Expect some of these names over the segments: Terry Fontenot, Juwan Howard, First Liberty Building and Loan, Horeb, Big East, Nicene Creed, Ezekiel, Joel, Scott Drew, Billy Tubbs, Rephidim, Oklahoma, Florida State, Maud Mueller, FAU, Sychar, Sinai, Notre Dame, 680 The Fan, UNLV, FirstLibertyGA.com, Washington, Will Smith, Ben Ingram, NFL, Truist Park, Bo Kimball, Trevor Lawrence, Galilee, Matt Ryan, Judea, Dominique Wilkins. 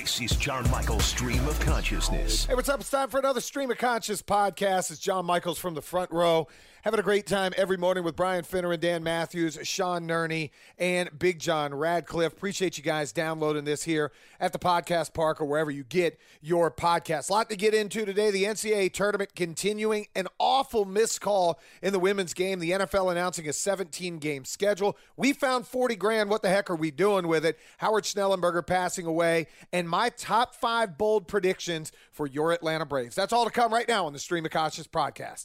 This is John Michaels' Stream of Consciousness. Hey, what's up? It's time for another Stream of Conscious podcast. It's John Michaels from the front row. Having a great time every morning with Brian Finner and Dan Matthews, Sean Nerney, and Big John Radcliffe. Appreciate you guys downloading this here at the Podcast Park or wherever you get your podcasts. A lot to get into today. The NCAA tournament continuing. An awful missed call in the women's game. The NFL announcing a 17-game schedule. We found $40,000. What the heck are we doing with it? Howard Schnellenberger passing away. And my top 5 bold predictions for your Atlanta Braves. That's all to come right now on the Stream of Conscious podcast.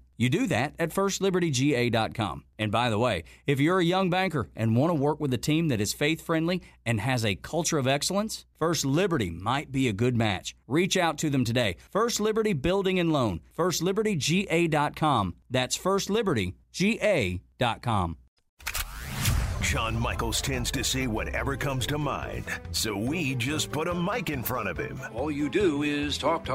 You do that at FirstLibertyGA.com. And by the way, if you're a young banker and want to work with a team that is faith-friendly and has a culture of excellence, First Liberty might be a good match. Reach out to them today. First Liberty Building and Loan. FirstLibertyGA.com. That's FirstLibertyGA.com. John Michaels tends to say whatever comes to mind, so we just put a mic in front of him. All you do is talk.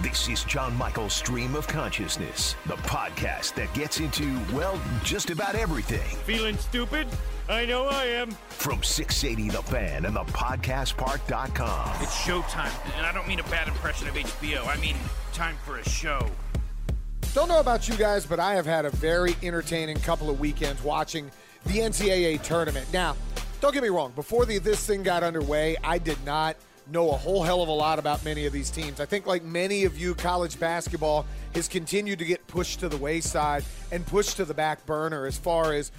This is John Michaels' Stream of Consciousness, the podcast that gets into, well, just about everything. Feeling stupid? I know I am. From 680 The Fan and thepodcastpark.com. It's showtime, and I don't mean a bad impression of HBO. I mean time for a show. Don't know about you guys, but I have had a very entertaining couple of weekends watching the NCAA tournament. Now, don't get me wrong. Before this thing got underway, I did not know a whole hell of a lot about many of these teams. I think like many of you, college basketball has continued to get pushed to the wayside and pushed to the back burner as far as,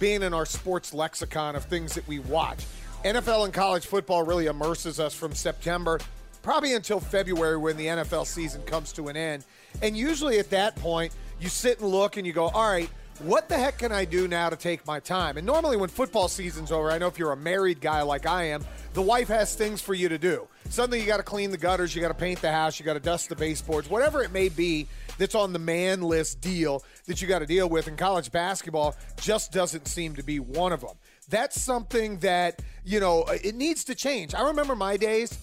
being in our sports lexicon of things that we watch. NFL and college football really immerses us from September, probably until February when the NFL season comes to an end. And usually at that point, you sit and look and you go, all right, what the heck can I do now to take my time? And normally when football season's over, I know if you're a married guy like I am, the wife has things for you to do. Suddenly you got to clean the gutters, you got to paint the house, you got to dust the baseboards, whatever it may be that's on the man list deal that you got to deal with. And college basketball just doesn't seem to be one of them. That's something that, it needs to change. I remember my days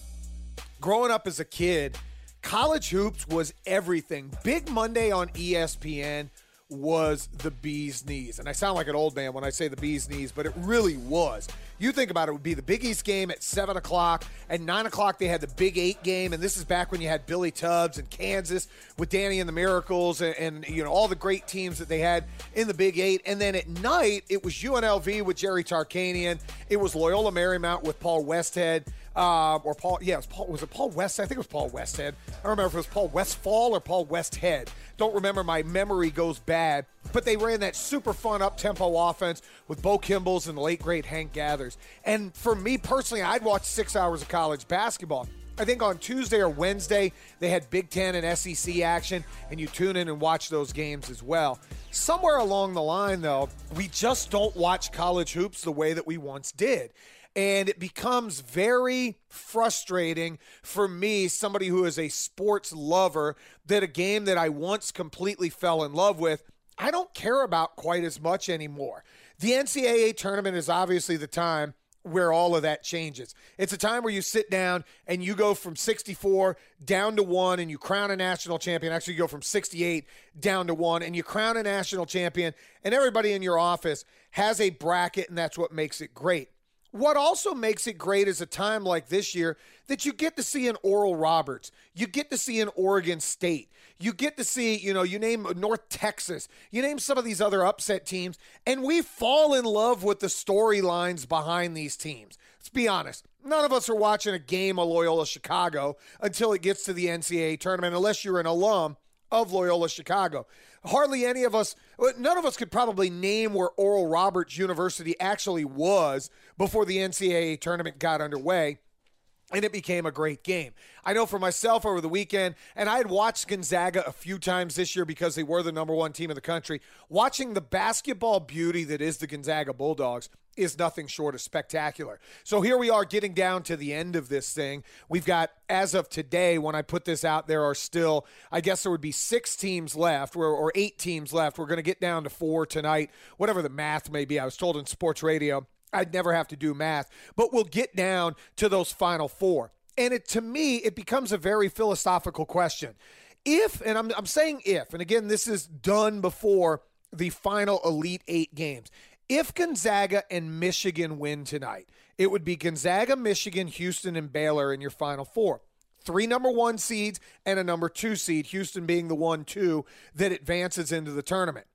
growing up as a kid, college hoops was everything. Big Monday on ESPN was the bee's knees. And I sound like an old man when I say the bee's knees, but it really was. You think about it, it would be the Big East game at 7 o'clock. At 9 o'clock, they had the Big 8 game, and this is back when you had Billy Tubbs and Kansas with Danny and the Miracles and all the great teams that they had in the Big 8. And then at night, it was UNLV with Jerry Tarkanian. It was Loyola Marymount with Paul Westhead. I think it was Paul Westhead. I don't remember if it was Paul Westfall or Paul Westhead. Don't remember. My memory goes bad. But they ran that super fun up-tempo offense with Bo Kimballs and the late, great Hank Gathers. And for me personally, I'd watch 6 hours of college basketball. I think on Tuesday or Wednesday, they had Big Ten and SEC action, and you tune in and watch those games as well. Somewhere along the line, though, we just don't watch college hoops the way that we once did. And it becomes very frustrating for me, somebody who is a sports lover, that a game that I once completely fell in love with, I don't care about quite as much anymore. The NCAA tournament is obviously the time where all of that changes. It's a time where you sit down and you go from 64 down to 1 and you crown a national champion. Actually, you go from 68 down to 1 and you crown a national champion, and everybody in your office has a bracket, and that's what makes it great. What also makes it great is a time like this year that you get to see an Oral Roberts. You get to see an Oregon State. You get to see, you name North Texas. You name some of these other upset teams, and we fall in love with the storylines behind these teams. Let's be honest. None of us are watching a game of Loyola Chicago until it gets to the NCAA tournament, unless you're an alum of Loyola Chicago. Hardly any of us, none of us could probably name where Oral Roberts University actually was before the NCAA tournament got underway. And it became a great game. I know for myself over the weekend, and I had watched Gonzaga a few times this year because they were the number one team in the country, watching the basketball beauty that is the Gonzaga Bulldogs is nothing short of spectacular. So here we are getting down to the end of this thing. We've got, as of today, when I put this out, there are still, I guess there would be 6 teams left or 8 teams left. We're going to get down to 4 tonight, whatever the math may be. I was told in sports radio I'd never have to do math, but we'll get down to those final 4. And to me, it becomes a very philosophical question. If, and I'm saying if, and again, this is done before the final Elite 8 games. If Gonzaga and Michigan win tonight, it would be Gonzaga, Michigan, Houston, and Baylor in your final 4. 3 number 1 seeds and a number 2 seed, Houston being the 1-2 that advances into the tournament.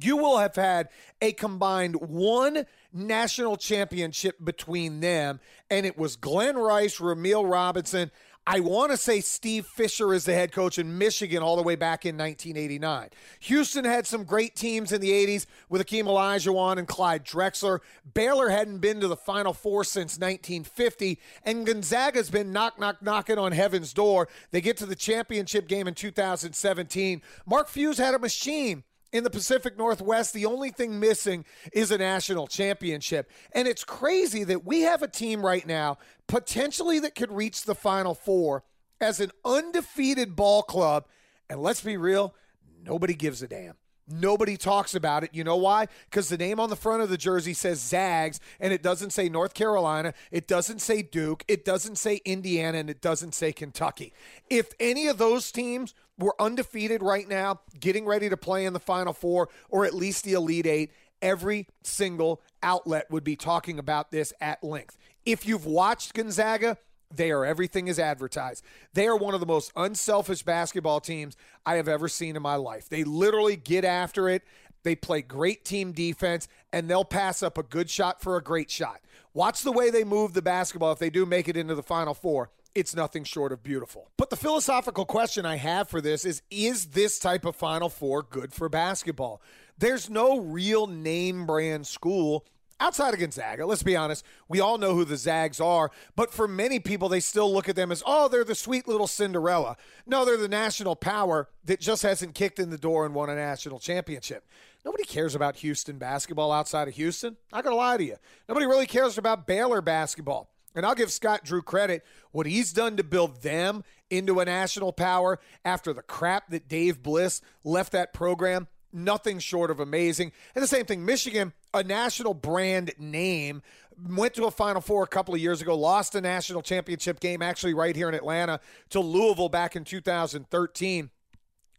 You will have had a combined 1 national championship between them, and it was Glenn Rice, Ramil Robinson. I want to say Steve Fisher is the head coach in Michigan all the way back in 1989. Houston had some great teams in the 80s with Akeem Olajuwon and Clyde Drexler. Baylor hadn't been to the Final Four since 1950, and Gonzaga's been knocking on heaven's door. They get to the championship game in 2017. Mark Fewkes had a machine in the Pacific Northwest. The only thing missing is a national championship. And it's crazy that we have a team right now potentially that could reach the Final Four as an undefeated ball club. And let's be real, nobody gives a damn. Nobody talks about it. You know why? Because the name on the front of the jersey says Zags, and it doesn't say North Carolina, it doesn't say Duke, it doesn't say Indiana, and it doesn't say Kentucky. If any of those teams were undefeated right now, getting ready to play in the Final Four or at least the Elite 8, every single outlet would be talking about this at length. If you've watched Gonzaga, they are everything is advertised. They are one of the most unselfish basketball teams I have ever seen in my life. They literally get after it. They play great team defense, and they'll pass up a good shot for a great shot. Watch the way they move the basketball. If they do make it into the Final Four, it's nothing short of beautiful. But the philosophical question I have for this is this type of Final Four good for basketball? There's no real name brand school outside of Gonzaga. Let's be honest, we all know who the Zags are, but for many people, they still look at them as, oh, they're the sweet little Cinderella. No, they're the national power that just hasn't kicked in the door and won a national championship. Nobody cares about Houston basketball outside of Houston. Not going to lie to you. Nobody really cares about Baylor basketball. And I'll give Scott Drew credit. What he's done to build them into a national power after the crap that Dave Bliss left that program, nothing short of amazing. And the same thing, Michigan, a national brand name, went to a Final Four a couple of years ago, lost a national championship game actually right here in Atlanta to Louisville back in 2013.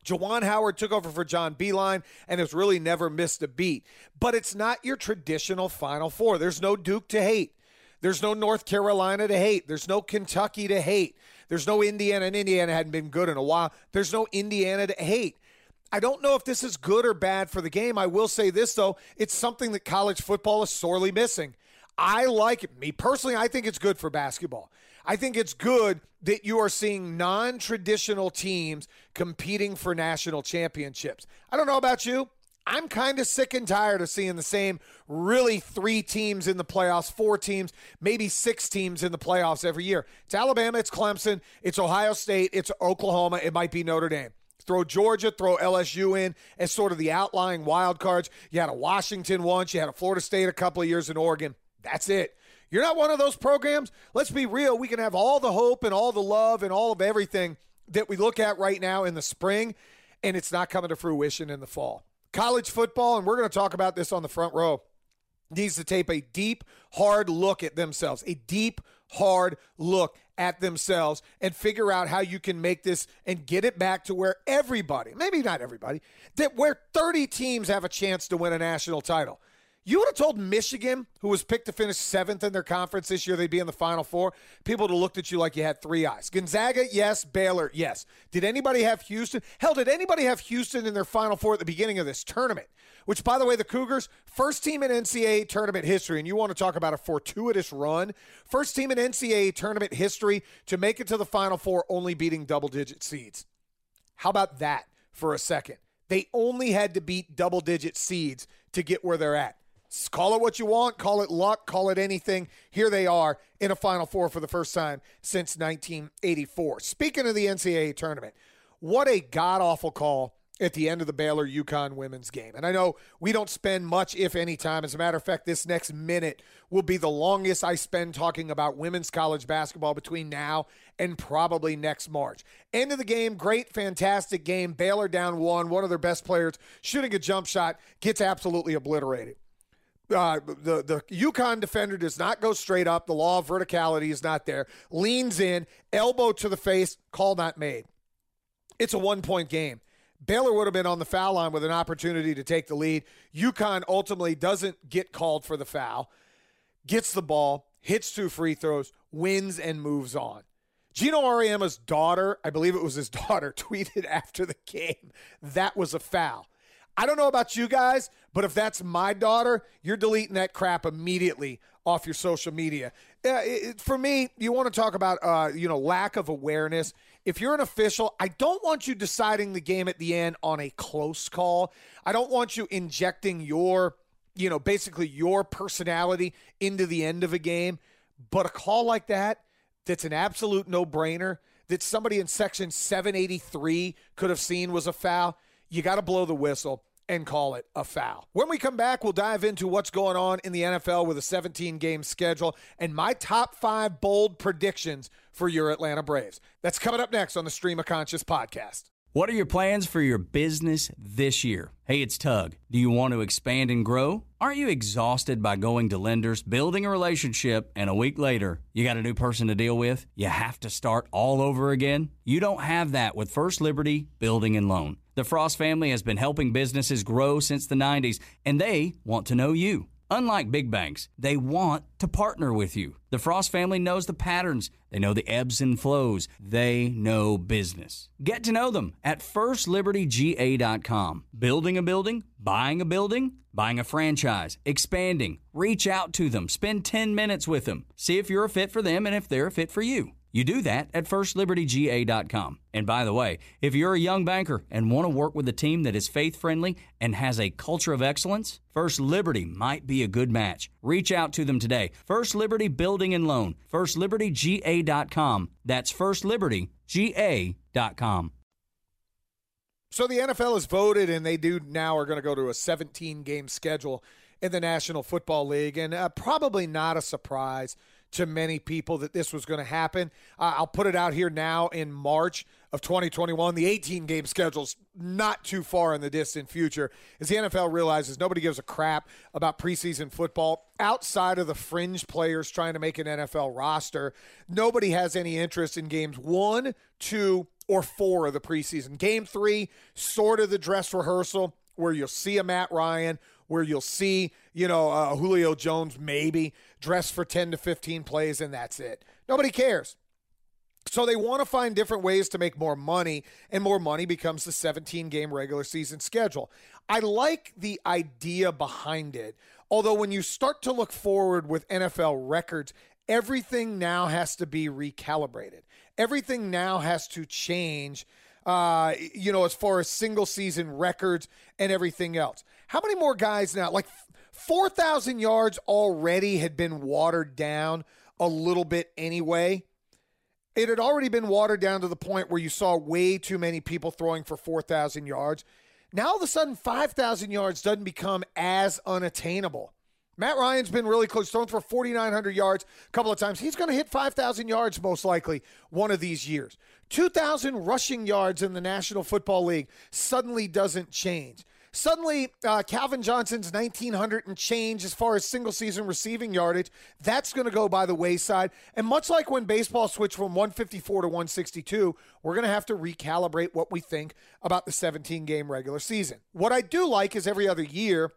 Juwan Howard took over for John Beilein and has really never missed a beat. But it's not your traditional Final Four. There's no Duke to hate. There's no North Carolina to hate. There's no Kentucky to hate. There's no Indiana, and Indiana hadn't been good in a while. There's no Indiana to hate. I don't know if this is good or bad for the game. I will say this, though. It's something that college football is sorely missing. I like it. Me personally, I think it's good for basketball. I think it's good that you are seeing non-traditional teams competing for national championships. I don't know about you. I'm kind of sick and tired of seeing the same really 3 teams in the playoffs, 4 teams, maybe 6 teams in the playoffs every year. It's Alabama, it's Clemson, it's Ohio State, it's Oklahoma, it might be Notre Dame. Throw Georgia, throw LSU in as sort of the outlying wild cards. You had a Washington once. You had a Florida State a couple of years in Oregon. That's it. You're not one of those programs. Let's be real. We can have all the hope and all the love and all of everything that we look at right now in the spring, and it's not coming to fruition in the fall. College football, and we're going to talk about this on the front row, needs to take a deep, hard look at themselves, a deep, hard look at themselves, and figure out how you can make this and get it back to where everybody, maybe not everybody, that where 30 teams have a chance to win a national title. You would have told Michigan, who was picked to finish 7th in their conference this year, they'd be in the Final Four, people would have looked at you like you had 3 eyes. Gonzaga, yes. Baylor, yes. Did anybody have Houston? Hell, did anybody have Houston in their Final Four at the beginning of this tournament? Which, by the way, the Cougars, first team in NCAA tournament history, and you want to talk about a fortuitous run, first team in NCAA tournament history to make it to the Final Four, only beating double-digit seeds. How about that for a second? They only had to beat double-digit seeds to get where they're at. Call it what you want, call it luck, call it anything. Here they are in a Final Four for the first time since 1984. Speaking of the NCAA tournament, what a god-awful call at the end of the Baylor-UConn women's game. And I know we don't spend much, if any, time. As a matter of fact, this next minute will be the longest I spend talking about women's college basketball between now and probably next March. End of the game, great, fantastic game. Baylor down one of their best players shooting a jump shot, gets absolutely obliterated. The UConn defender does not go straight up. The law of verticality is not there. Leans in, elbow to the face, call not made. It's a one-point game. Baylor would have been on the foul line with an opportunity to take the lead. UConn ultimately doesn't get called for the foul, gets the ball, hits two free throws, wins, and moves on. Gino Auriemma's daughter, I believe it was his daughter, tweeted after the game, that was a foul. I don't know about you guys, but if that's my daughter, you're deleting that crap immediately off your social media. For me, you want to talk about lack of awareness. If you're an official, I don't want you deciding the game at the end on a close call. I don't want you injecting your personality into the end of a game. But a call like that, that's an absolute no-brainer, that somebody in Section 783 could have seen was a foul, you got to blow the whistle and call it a foul. When we come back, we'll dive into what's going on in the NFL with a 17-game schedule and my top 5 bold predictions for your Atlanta Braves. That's coming up next on the Stream of Conscious podcast. What are your plans for your business this year? Hey, it's Tug. Do you want to expand and grow? Aren't you exhausted by going to lenders, building a relationship, and a week later, you got a new person to deal with? You have to start all over again? You don't have that with First Liberty Building and Loan. The Frost family has been helping businesses grow since the 90s, and they want to know you. Unlike big banks, they want to partner with you. The Frost family knows the patterns. They know the ebbs and flows. They know business. Get to know them at FirstLibertyGA.com. Building a building, buying a franchise, expanding. Reach out to them. Spend 10 minutes with them. See if you're a fit for them and if they're a fit for you. You do that at FirstLibertyGA.com. And by the way, if you're a young banker and want to work with a team that is faith-friendly and has a culture of excellence, First Liberty might be a good match. Reach out to them today. First Liberty Building and Loan. FirstLibertyGA.com. That's FirstLibertyGA.com. So the NFL has voted, and they do now are going to go to a 17-game schedule in the National Football League, and probably not a surprise to many people that this was going to happen. I'll put it out here now in March of 2021. The 18-game schedule's not too far in the distant future as the NFL realizes nobody gives a crap about preseason football. Outside of the fringe players trying to make an NFL roster, nobody has any interest in games 1, 2, or 4 of the preseason. Game 3, sort of the dress rehearsal, where you'll see a Matt Ryan, where you'll see, Julio Jones maybe dressed for 10 to 15 plays, and that's it. Nobody cares. So they want to find different ways to make more money, and more money becomes the 17-game regular season schedule. I like the idea behind it, although when you start to look forward with NFL records, everything now has to be recalibrated. Everything now has to change, as far as single season records and everything else. How many more guys now, like 4,000 yards already had been watered down a little bit anyway. It had already been watered down to the point where you saw way too many people throwing for 4,000 yards. Now all of a sudden 5,000 yards doesn't become as unattainable. Matt Ryan's been really close, thrown for 4,900 yards a couple of times. He's going to hit 5,000 yards most likely one of these years. 2,000 rushing yards in the National Football League suddenly doesn't change. Suddenly, Calvin Johnson's 1,900 and change as far as single-season receiving yardage, that's going to go by the wayside. And much like when baseball switched from 154 to 162, we're going to have to recalibrate what we think about the 17-game regular season. What I do like is every other year,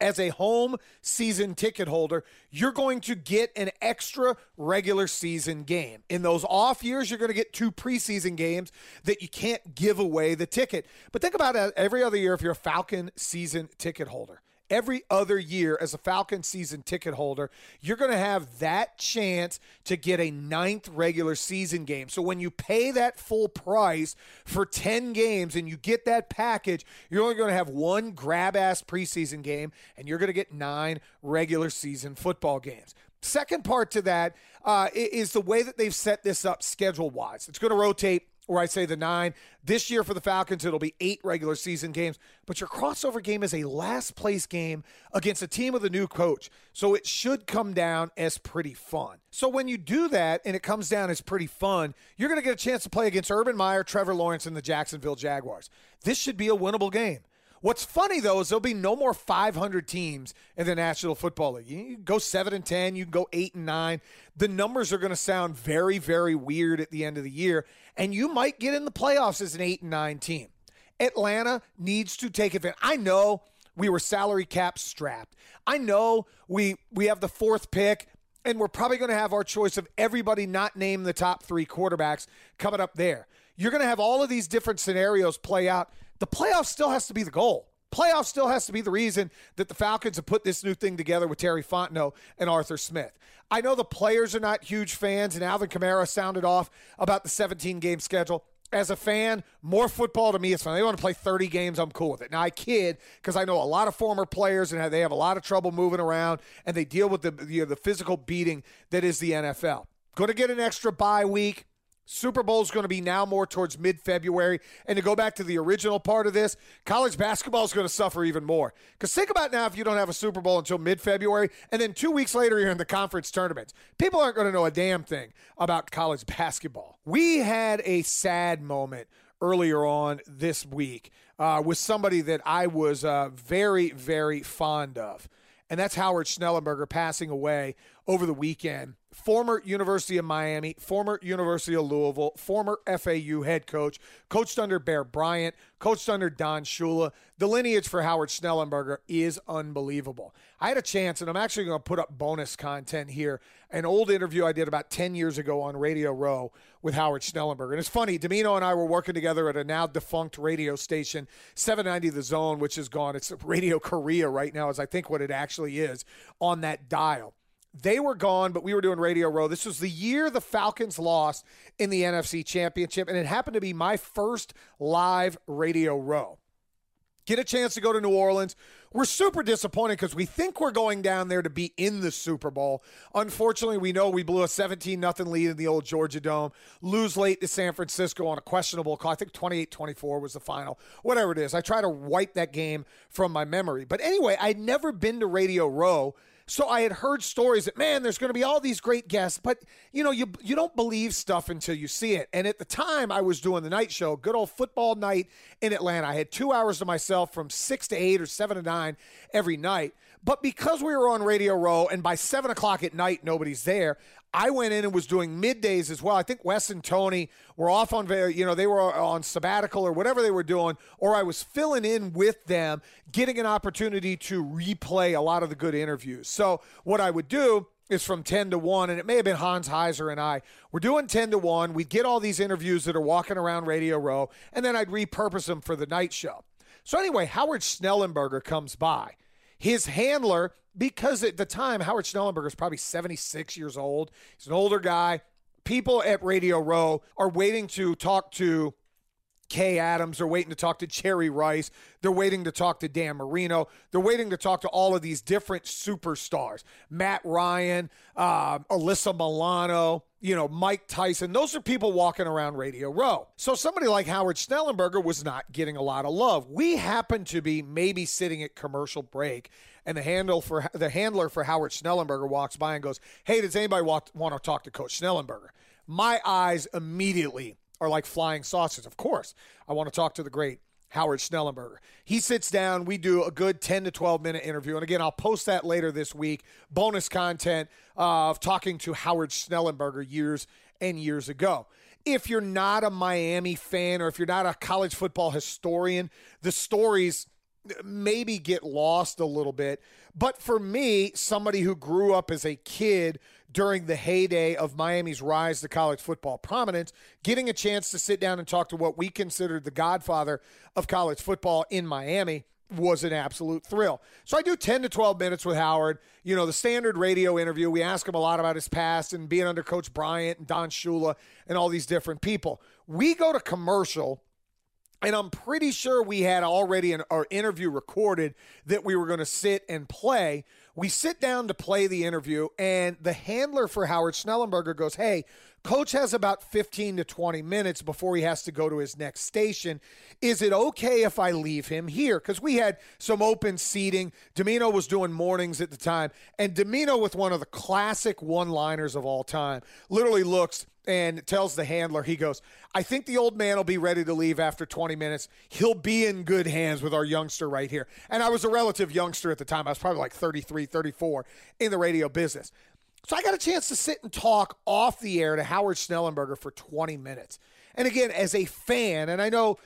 as a home season ticket holder, you're going to get an extra regular season game. In those off years, you're going to get 2 preseason games that you can't give away the ticket. But think about it every other year if you're a Falcon season ticket holder. every other year as a Falcon season ticket holder, you're going to have that chance to get a 9th regular season game. So when you pay that full price for 10 games and you get that package, you're only going to have one grab-ass preseason game, and you're going to get 9 regular season football games. Second part to that is the way that they've set this up schedule-wise. It's going to rotate where I say the 9. This year for the Falcons, it'll be 8 regular season games. But your crossover game is a last-place game against a team with a new coach. So it should come down as pretty fun. So when you do that and it comes down as pretty fun, you're going to get a chance to play against Urban Meyer, Trevor Lawrence, and the Jacksonville Jaguars. This should be a winnable game. What's funny, though, is there'll be no more 500 teams in the National Football League. You can go 7-10, you can go 8-9. The numbers are going to sound very, very weird at the end of the year, and you might get in the playoffs as an 8-9 team. Atlanta needs to take advantage. I know we were salary cap strapped. I know we have the 4th pick, and we're probably going to have our choice of everybody not named the top 3 quarterbacks coming up there. You're going to have all of these different scenarios play out. The playoffs still has to be the goal. Playoffs still has to be the reason that the Falcons have put this new thing together with Terry Fontenot and Arthur Smith. I know the players are not huge fans, and Alvin Kamara sounded off about the 17-game schedule. As a fan, more football to me is fun. They want to play 30 games, I'm cool with it. Now, I kid because I know a lot of former players, and they have a lot of trouble moving around, and they deal with the physical beating that is the NFL. Going to get an extra bye week. Super Bowl's going to be now more towards mid-February. And to go back to the original part of this, college basketball is going to suffer even more. Because think about now if you don't have a Super Bowl until mid-February, and then 2 weeks later you're in the conference tournaments. People aren't going to know a damn thing about college basketball. We had a sad moment earlier on this week with somebody that I was very, very fond of. And that's Howard Schnellenberger passing away over the weekend. Former University of Miami, former University of Louisville, former FAU head coach, coached under Bear Bryant, coached under Don Shula. The lineage for Howard Schnellenberger is unbelievable. I had a chance, and I'm actually going to put up bonus content here, an old interview I did about 10 years ago on Radio Row with Howard Schnellenberger. And it's funny, Domino and I were working together at a now-defunct radio station, 790 The Zone, which is gone. It's Radio Korea right now is I think what it actually is on that dial. They were gone, but we were doing Radio Row. This was the year the Falcons lost in the NFC Championship, and it happened to be my first live Radio Row. Get a chance to go to New Orleans. We're super disappointed because we think we're going down there to be in the Super Bowl. Unfortunately, we know we blew a 17-0 lead in the old Georgia Dome, lose late to San Francisco on a questionable call. I think 28-24 was the final, whatever it is. I try to wipe that game from my memory. But anyway, I'd never been to Radio Row. So I had heard stories that, man, there's going to be all these great guests, but, you know, you don't believe stuff until you see it. And at the time, I was doing the night show, good old football night in Atlanta. I had 2 hours to myself from 6 to 8 or 7 to 9 every night. But because we were on Radio Row, and by 7 o'clock at night, nobody's there, I went in and was doing middays as well. I think Wes and Tony were off on, they were on sabbatical or whatever they were doing, or I was filling in with them, getting an opportunity to replay a lot of the good interviews. So what I would do is from 10 to 1, and it may have been Hans Heiser and I, we're doing 10 to 1. We'd get all these interviews that are walking around Radio Row, and then I'd repurpose them for the night show. So anyway, Howard Schnellenberger comes by. His handler, because at the time, Howard Schnellenberger is probably 76 years old. He's an older guy. People at Radio Row are waiting to talk to Kay Adams. They're waiting to talk to Jerry Rice. They're waiting to talk to Dan Marino. They're waiting to talk to all of these different superstars. Matt Ryan, Alyssa Milano, Mike Tyson. Those are people walking around Radio Row. So somebody like Howard Schnellenberger was not getting a lot of love. We happened to be maybe sitting at commercial break, and the handler for Howard Schnellenberger walks by and goes, hey, does anybody want to talk to Coach Schnellenberger? My eyes immediately are like flying saucers. Of course, I want to talk to the great Howard Schnellenberger. He sits down. We do a good 10 to 12-minute interview. And again, I'll post that later this week. Bonus content of talking to Howard Schnellenberger years and years ago. If you're not a Miami fan or if you're not a college football historian, the stories maybe get lost a little bit. But for me, somebody who grew up as a kid during the heyday of Miami's rise to college football prominence, getting a chance to sit down and talk to what we considered the godfather of college football in Miami, was an absolute thrill. So I do 10 to 12 minutes with Howard, you know, the standard radio interview. We ask him a lot about his past and being under Coach Bryant and Don Shula and all these different people. We go to commercial, and I'm pretty sure we had already our interview recorded that we were going to sit and play. We sit down to play the interview, and the handler for Howard Schnellenberger goes, hey, Coach has about 15 to 20 minutes before he has to go to his next station. Is it okay if I leave him here? Because we had some open seating. Domino was doing mornings at the time, and Domino, with one of the classic one-liners of all time, literally looks and tells the handler, he goes, I think the old man will be ready to leave after 20 minutes. He'll be in good hands with our youngster right here. And I was a relative youngster at the time. I was probably like 33, 34 in the radio business. So I got a chance to sit and talk off the air to Howard Schnellenberger for 20 minutes. And again, as a fan, and I know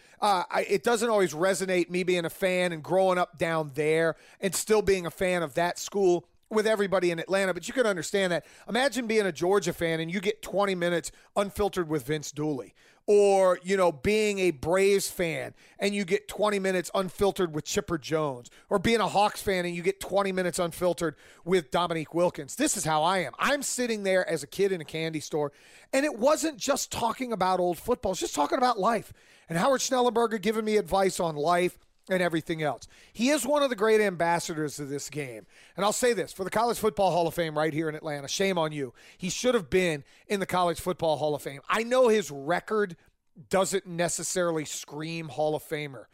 it doesn't always resonate, me being a fan and growing up down there and still being a fan of that school with everybody in Atlanta, but you can understand that. Imagine being a Georgia fan and you get 20 minutes unfiltered with Vince Dooley, or, you know, being a Braves fan and you get 20 minutes unfiltered with Chipper Jones, or being a Hawks fan and you get 20 minutes unfiltered with Dominique Wilkins. This is how I am. I'm sitting there as a kid in a candy store, and it wasn't just talking about old football. It's just talking about life. And Howard Schnellenberger giving me advice on life and everything else. He is one of the great ambassadors of this game. And I'll say this, for the College Football Hall of Fame right here in Atlanta, shame on you. He should have been in the College Football Hall of Fame. I know his record doesn't necessarily scream Hall of Famer,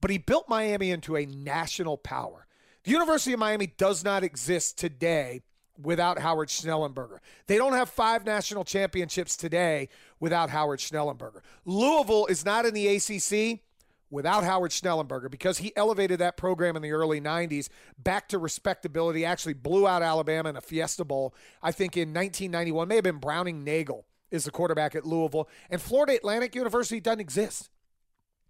but he built Miami into a national power. The University of Miami does not exist today without Howard Schnellenberger. They don't have 5 national championships today without Howard Schnellenberger. Louisville is not in the ACC without Howard Schnellenberger, because he elevated that program in the early 90s back to respectability, actually blew out Alabama in a Fiesta Bowl, I think in 1991. May have been Browning Nagel is the quarterback at Louisville. And Florida Atlantic University doesn't exist,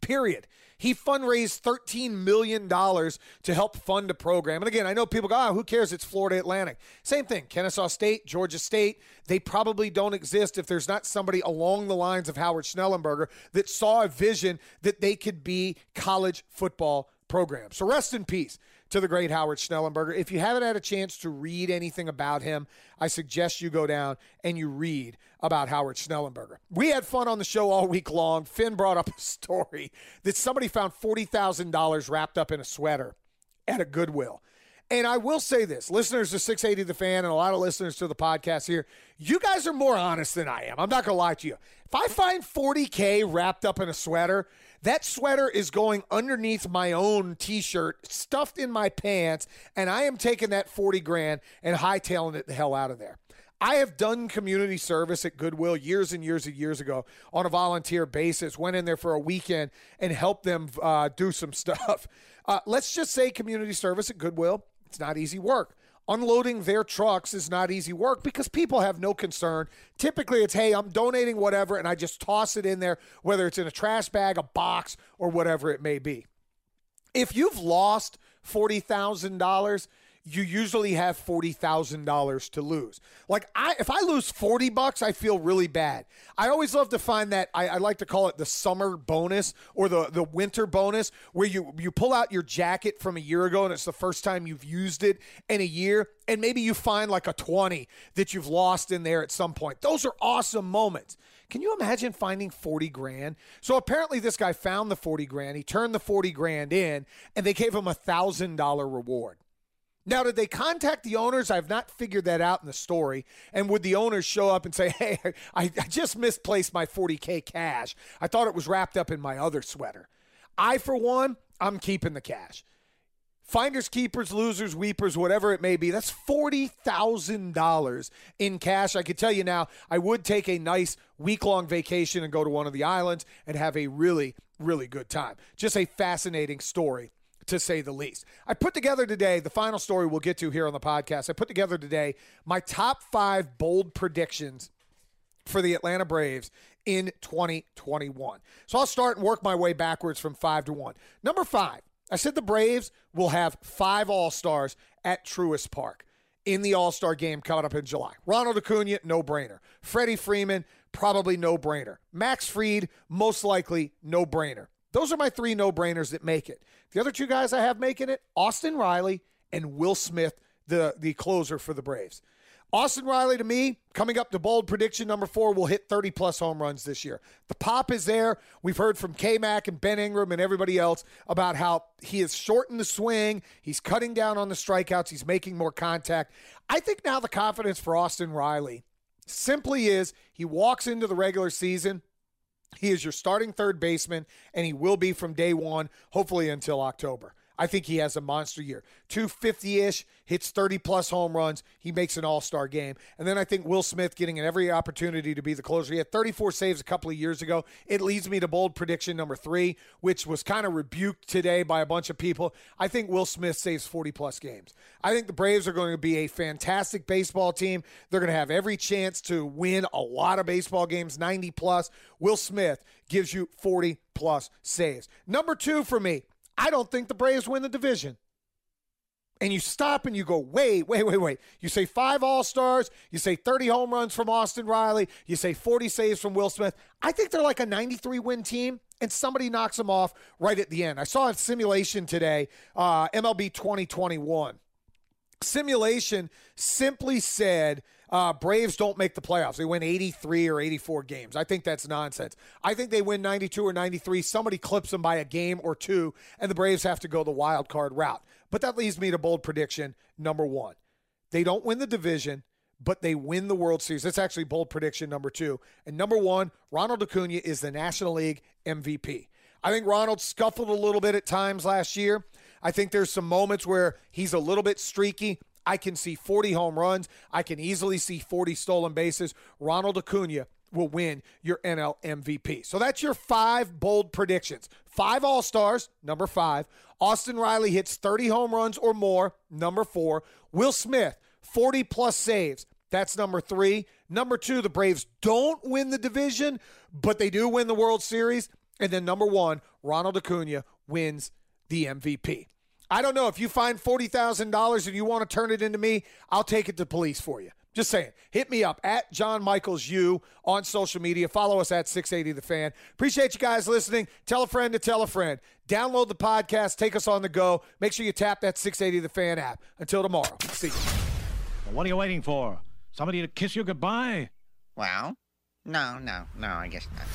period. He fundraised $13 million to help fund a program. And again, I know people go, oh, who cares? It's Florida Atlantic. Same thing, Kennesaw State, Georgia State, they probably don't exist if there's not somebody along the lines of Howard Schnellenberger that saw a vision that they could be college football programs. So rest in peace to the great Howard Schnellenberger. If you haven't had a chance to read anything about him, I suggest you go down and you read about Howard Schnellenberger. We had fun on the show all week long. Finn brought up a story that somebody found $40,000 wrapped up in a sweater at a Goodwill. And I will say this, listeners to 680 The Fan and a lot of listeners to the podcast here, you guys are more honest than I am. I'm not going to lie to you. If I find $40K wrapped up in a sweater, that sweater is going underneath my own T-shirt, stuffed in my pants, and I am taking that 40 grand and hightailing it the hell out of there. I have done community service at Goodwill years and years and years ago on a volunteer basis, went in there for a weekend and helped them do some stuff. Let's just say community service at Goodwill, it's not easy work. Unloading their trucks is not easy work because people have no concern. Typically it's, hey, I'm donating whatever, and I just toss it in there, whether it's in a trash bag, a box, or whatever it may be. If you've lost $40,000, you usually have $40,000 to lose. Like, if I lose $40, I feel really bad. I always love to find that, I like to call it the summer bonus or the winter bonus, where you pull out your jacket from a year ago and it's the first time you've used it in a year, and maybe you find like a 20 that you've lost in there at some point. Those are awesome moments. Can you imagine finding 40 grand? So apparently this guy found the 40 grand, he turned the 40 grand in, and they gave him a $1,000 reward. Now, did they contact the owners? I've not figured that out in the story. And would the owners show up and say, hey, I just misplaced my $40K cash. I thought it was wrapped up in my other sweater. I, for one, I'm keeping the cash. Finders, keepers, losers, weepers, whatever it may be, that's $40,000 in cash. I could tell you now, I would take a nice week-long vacation and go to one of the islands and have a really, really good time. Just a fascinating story, to say the least. I put together today, the final story we'll get to here on the podcast, I put together today my top 5 bold predictions for the Atlanta Braves in 2021. So I'll start and work my way backwards from 5 to 1. Number 5, I said the Braves will have 5 All-Stars at Truist Park in the All-Star game coming up in July. Ronald Acuna, no-brainer. Freddie Freeman, probably no-brainer. Max Fried, most likely no-brainer. Those are my three no-brainers that make it. The other two guys I have making it, Austin Riley and Will Smith, the closer for the Braves. Austin Riley, to me, coming up to bold prediction number 4, will hit 30-plus home runs this year. The pop is there. We've heard from K-Mac and Ben Ingram and everybody else about how he has shortened the swing. He's cutting down on the strikeouts. He's making more contact. I think now the confidence for Austin Riley simply is he walks into the regular season. He is your starting third baseman, and he will be from day one, hopefully until October. I think he has a monster year. 250-ish, hits 30-plus home runs. He makes an all-star game. And then I think Will Smith getting in every opportunity to be the closer. He had 34 saves a couple of years ago. It leads me to bold prediction number 3, which was kind of rebuked today by a bunch of people. I think Will Smith saves 40-plus games. I think the Braves are going to be a fantastic baseball team. They're going to have every chance to win a lot of baseball games, 90-plus. Will Smith gives you 40-plus saves. Number 2 for me. I don't think the Braves win the division. And you stop and you go, wait. You say 5 all-stars. You say 30 home runs from Austin Riley. You say 40 saves from Will Smith. I think they're like a 93-win team, and somebody knocks them off right at the end. I saw a simulation today, MLB 2021. Simulation simply said Braves don't make the playoffs. They win 83 or 84 games. I think that's nonsense. I think they win 92 or 93. Somebody clips them by a game or two, and the Braves have to go the wild card route. But that leads me to bold prediction number 1. They don't win the division, but they win the World Series. That's actually bold prediction number 2. And number 1, Ronald Acuna is the National League MVP. I think Ronald scuffled a little bit at times last year. I think there's some moments where he's a little bit streaky. I can see 40 home runs. I can easily see 40 stolen bases. Ronald Acuna will win your NL MVP. So that's your 5 bold predictions. 5 All-Stars, number 5. Austin Riley hits 30 home runs or more, number 4. Will Smith, 40-plus saves. That's number 3. Number 2, the Braves don't win the division, but they do win the World Series. And then number 1, Ronald Acuna wins the MVP. I don't know. If you find $40,000 and you want to turn it into me, I'll take it to police for you. Just saying. Hit me up at John Michaels U on social media. Follow us at 680 The Fan. Appreciate you guys listening. Tell a friend to tell a friend. Download the podcast. Take us on the go. Make sure you tap that 680 The Fan app. Until tomorrow. See you. Well, what are you waiting for? Somebody to kiss you goodbye? Well, no, I guess not.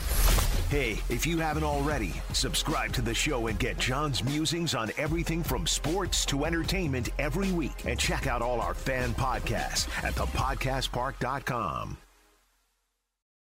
Hey, if you haven't already, subscribe to the show and get John's musings on everything from sports to entertainment every week. And check out all our fan podcasts at thepodcastpark.com.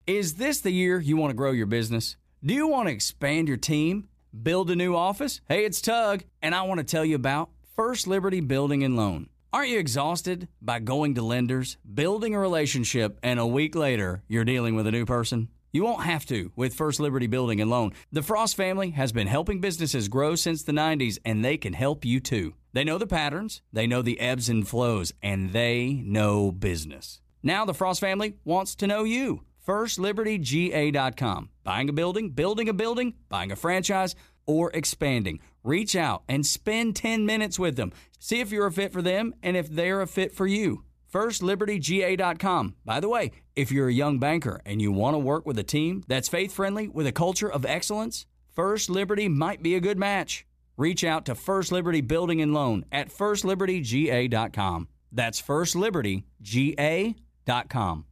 Is this the year you want to grow your business? Do you want to expand your team, build a new office? Hey, it's Tug, and I want to tell you about First Liberty Building and Loan. Aren't you exhausted by going to lenders, building a relationship, and a week later, you're dealing with a new person? You won't have to with First Liberty Building and Loan. The Frost family has been helping businesses grow since the 90s, and they can help you too. They know the patterns, they know the ebbs and flows, and they know business. Now the Frost family wants to know you. FirstLibertyGA.com. Buying a building, building a building, buying a franchise, or expanding. Reach out and spend 10 minutes with them. See if you're a fit for them and if they're a fit for you. FirstLibertyGA.com. By the way, if you're a young banker and you want to work with a team that's faith-friendly with a culture of excellence, First Liberty might be a good match. Reach out to First Liberty Building and Loan at FirstLibertyGA.com. That's FirstLibertyGA.com.